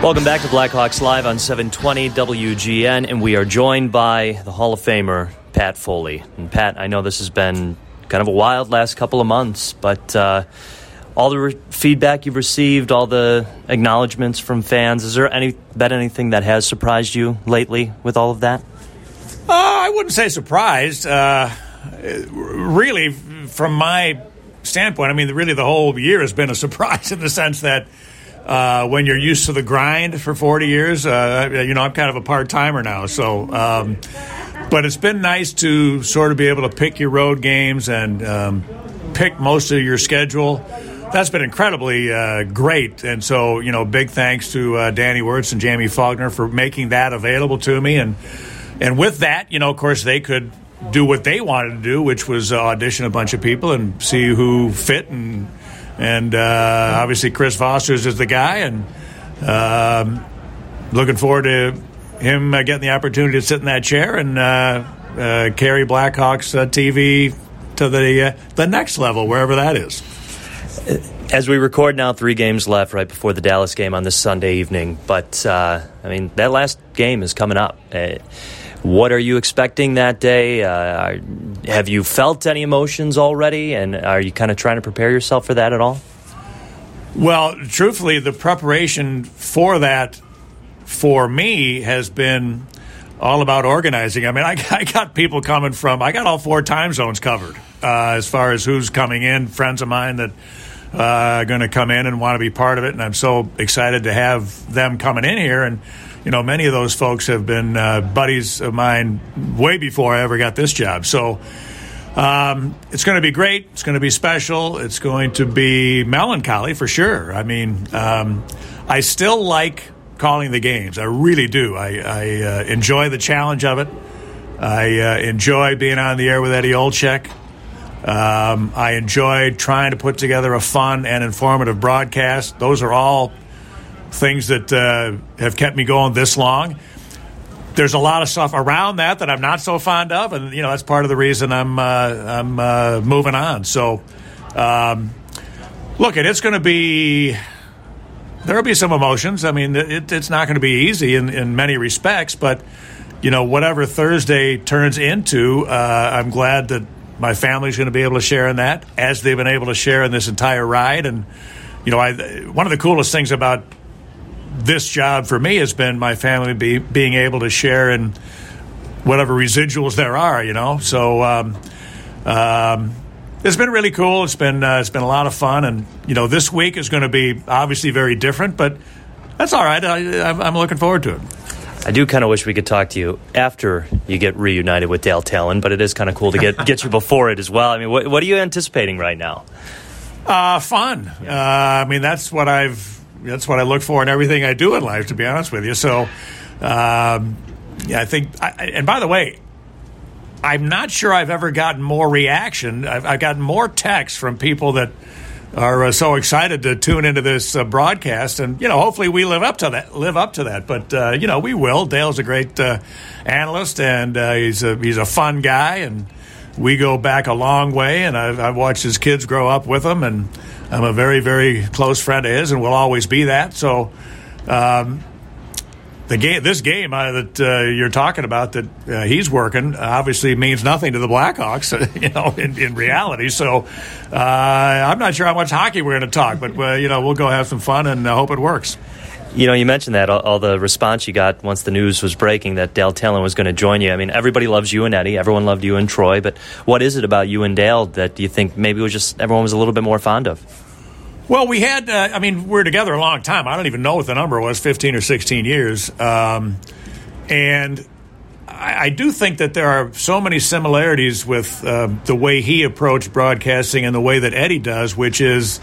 Welcome back to Blackhawks Live on 720 WGN, and we are joined by the Hall of Famer, Pat Foley. And Pat, I know this has been kind of a wild last couple of months, but all the feedback you've received, all the acknowledgments from fans, has there been anything that has surprised you lately with all of that? I wouldn't say surprised. Really, from my standpoint, I mean, really the whole year has been a surprise in the sense that when you're used to the grind for 40 years, I'm kind of a part-timer now. So, but it's been nice to sort of be able to pick your road games and pick most of your schedule. That's been incredibly great. And so, big thanks to Danny Wertz and Jamie Faulkner for making that available to me. And with that, of course, they could do what they wanted to do, which was audition a bunch of people and see who fit and obviously Chris Foster is the guy, and looking forward to him getting the opportunity to sit in that chair and carry Blackhawks TV to the next level, wherever that is. As we record now, 3 games left right before the Dallas game on this Sunday evening, but that last game is coming up. What are you expecting that day? Have you felt any emotions already? And are you kind of trying to prepare yourself for that at all? Well, truthfully, the preparation for that for me has been all about organizing. I mean, I got people coming from, I got all 4 time zones covered as far as who's coming in, friends of mine that are going to come in and want to be part of it. And I'm so excited to have them coming in here. And many of those folks have been buddies of mine way before I ever got this job. So it's going to be great. It's going to be special. It's going to be melancholy for sure. I mean, I still like calling the games. I really do. I enjoy the challenge of it. I enjoy being on the air with Eddie Olczyk. I enjoy trying to put together a fun and informative broadcast. Those are all things that have kept me going this long. There's a lot of stuff around that I'm not so fond of, and that's part of the reason I'm moving on. So, look, it's going to be, there'll be some emotions. I mean, it's not going to be easy in many respects, but whatever Thursday turns into, I'm glad that my family's going to be able to share in that, as they've been able to share in this entire ride. And one of the coolest things about this job for me has been my family being able to share in whatever residuals there are, So it's been really cool. It's been a lot of fun, and this week is going to be obviously very different, but that's all right. I'm looking forward to it. I do kind of wish we could talk to you after you get reunited with Dale Tallon, but it is kind of cool to get you before it as well. I mean, what are you anticipating right now? Fun. Yeah. I mean, that's what I look for in everything I do in life, to be honest with you. So, I think, and by the way, I'm not sure I've ever gotten more reaction. I've gotten more texts from people that are so excited to tune into this broadcast, and hopefully we live up to that. But we will. Dale's a great analyst, and he's a fun guy, and we go back a long way, and I've watched his kids grow up with him, and I'm a very, very close friend of his, and will always be that. So, this game that you're talking about that he's working obviously means nothing to the Blackhawks, in reality. So, I'm not sure how much hockey we're going to talk, but we'll go have some fun and hope it works. You mentioned that, all the response you got once the news was breaking that Dale Tallon was going to join you. I mean, everybody loves you and Eddie. Everyone loved you and Troy. But what is it about you and Dale that you think maybe was just everyone was a little bit more fond of? Well, we had, we were together a long time. I don't even know what the number was, 15 or 16 years. And I do think that there are so many similarities with the way he approached broadcasting and the way that Eddie does, which is,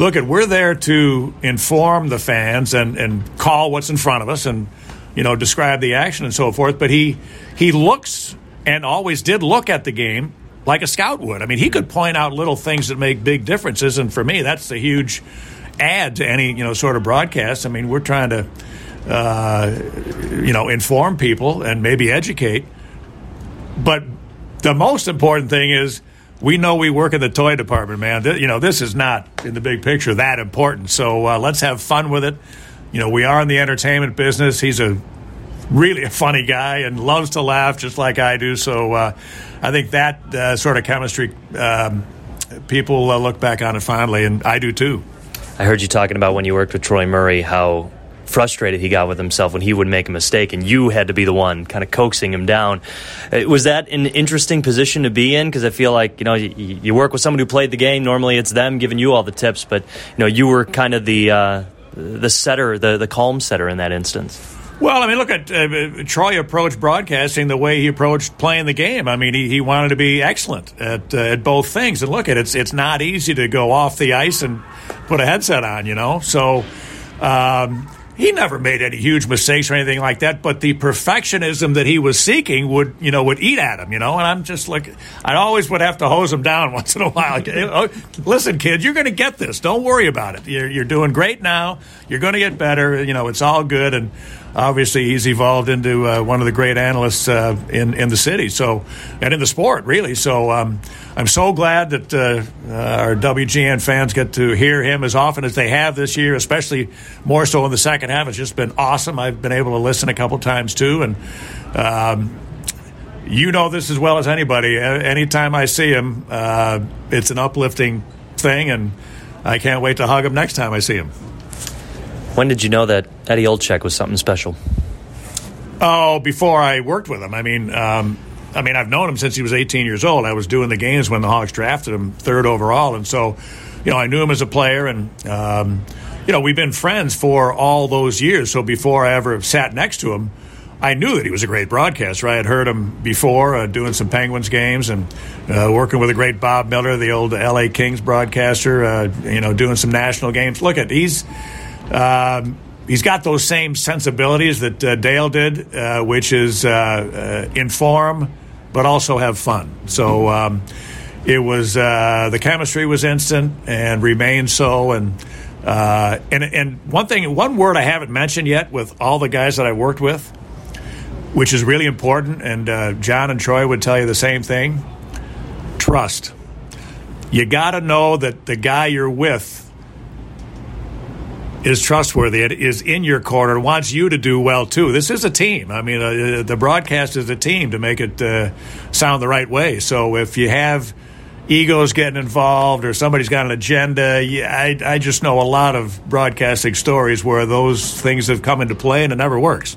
look, we're there to inform the fans and call what's in front of us, and describe the action and so forth. But he looks and always did look at the game like a scout would. I mean, he could point out little things that make big differences. And for me, that's the huge add to any, sort of broadcast. I mean, we're trying to, inform people and maybe educate. But the most important thing is we know we work in the toy department, man. This is not, in the big picture, that important. So let's have fun with it. We are in the entertainment business. He's really a funny guy and loves to laugh just like I do. So I think that sort of chemistry, people look back on it fondly, and I do too. I heard you talking about when you worked with Troy Murray, how frustrated he got with himself when he would make a mistake, and you had to be the one kind of coaxing him down. Was that an interesting position to be in? Because I feel like you work with someone who played the game. Normally it's them giving you all the tips, but you were kind of the setter, the calm setter in that instance. Well, I mean, look at Troy approached broadcasting the way he approached playing the game. I mean, he wanted to be excellent at both things. And look, it's not easy to go off the ice and put a headset on, So he never made any huge mistakes or anything like that. But the perfectionism that he was seeking would eat at him, And I'm just like, I always would have to hose him down once in a while. Listen, kid, you're going to get this. Don't worry about it. You're doing great now. You're going to get better. It's all good. And obviously, he's evolved into one of the great analysts in the city, and in the sport, really. So I'm so glad that our WGN fans get to hear him as often as they have this year, especially more so in the second half. It's just been awesome. I've been able to listen a couple times, too. And this as well as anybody. Anytime I see him, it's an uplifting thing, and I can't wait to hug him next time I see him. When did you know that Eddie Olczyk was something special? Oh, before I worked with him. I mean, I've known him since he was 18 years old. I was doing the games when the Hawks drafted him 3rd overall. And so, I knew him as a player. And, we've been friends for all those years. So before I ever sat next to him, I knew that he was a great broadcaster. I had heard him before doing some Penguins games and working with a great Bob Miller, the old L.A. Kings broadcaster, doing some national games. Look, he's got those same sensibilities that Dale did, which is inform but also have fun. So it was the chemistry was instant and remained so. And one word I haven't mentioned yet with all the guys that I worked with, which is really important, and John and Troy would tell you the same thing: trust. You got to know that the guy you're with is trustworthy. It is in your corner. Wants you to do well too. This is a team. I mean, the broadcast is a team to make it sound the right way. So if you have egos getting involved or somebody's got an agenda, I just know a lot of broadcasting stories where those things have come into play and it never works.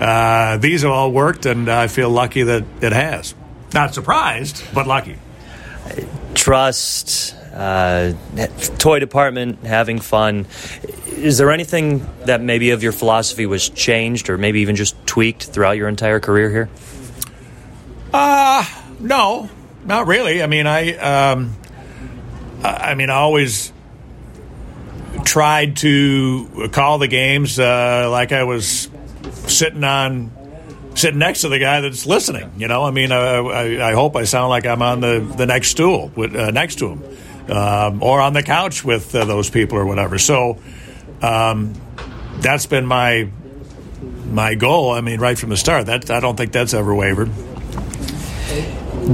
These have all worked, and I feel lucky that it has. Not surprised, but lucky. Trust. Toy department, having fun. Is there anything that maybe of your philosophy was changed or maybe even just tweaked throughout your entire career here? No, not really. I mean, I always tried to call the games like I was sitting next to the guy that's listening. I mean, I hope I sound like I'm on the next stool next to him. Or on the couch with those people or whatever. So that's been my goal. I mean, right from the start. I don't think that's ever wavered.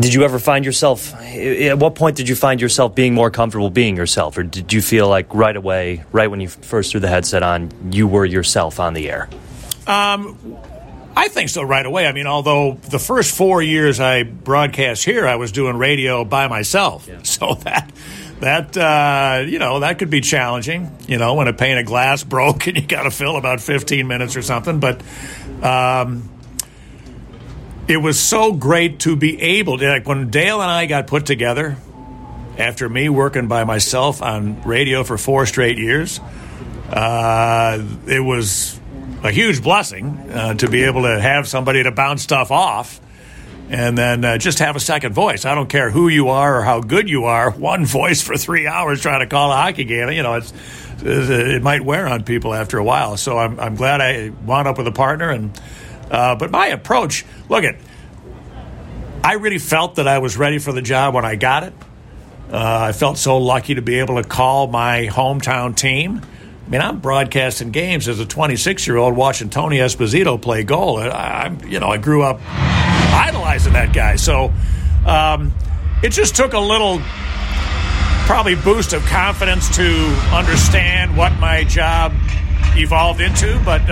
Did you ever find yourself? At what point did you find yourself being more comfortable being yourself, or did you feel like right away, right when you first threw the headset on, you were yourself on the air? I think so right away. I mean, although the first 4 years I broadcast here, I was doing radio by myself, yeah. So that could be challenging, when a pane of glass broke and you got to fill about 15 minutes or something. But it was so great to be able to, like when Dale and I got put together after me working by myself on radio for 4 straight years, it was a huge blessing to be able to have somebody to bounce stuff off and then just have a second voice. I don't care who you are or how good you are. One voice for 3 hours trying to call a hockey game. You know, it might wear on people after a while. So I'm glad I wound up with a partner. And but my approach, look it. I really felt that I was ready for the job when I got it. I felt so lucky to be able to call my hometown team. I mean, I'm broadcasting games as a 26-year-old watching Tony Esposito play goal. I grew up idolizing that guy. So it just took a little probably boost of confidence to understand what my job evolved into. But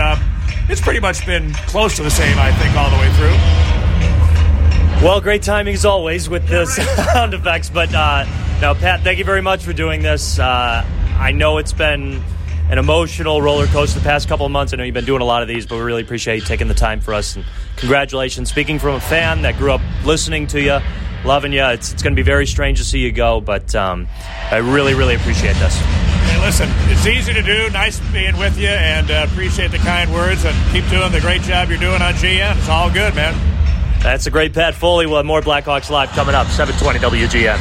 it's pretty much been close to the same, I think, all the way through. Well, great timing as always with the sound effects. But now, Pat, thank you very much for doing this. I know it's been an emotional roller coaster the past couple of months. I know you've been doing a lot of these, but we really appreciate you taking the time for us. And congratulations. Speaking from a fan that grew up listening to you, loving you, it's going to be very strange to see you go, but I really, really appreciate this. Hey, listen, it's easy to do. Nice being with you, and appreciate the kind words, and keep doing the great job you're doing on GM. It's all good, man. That's a great Pat Foley. We'll have more Blackhawks Live coming up, 720 WGN.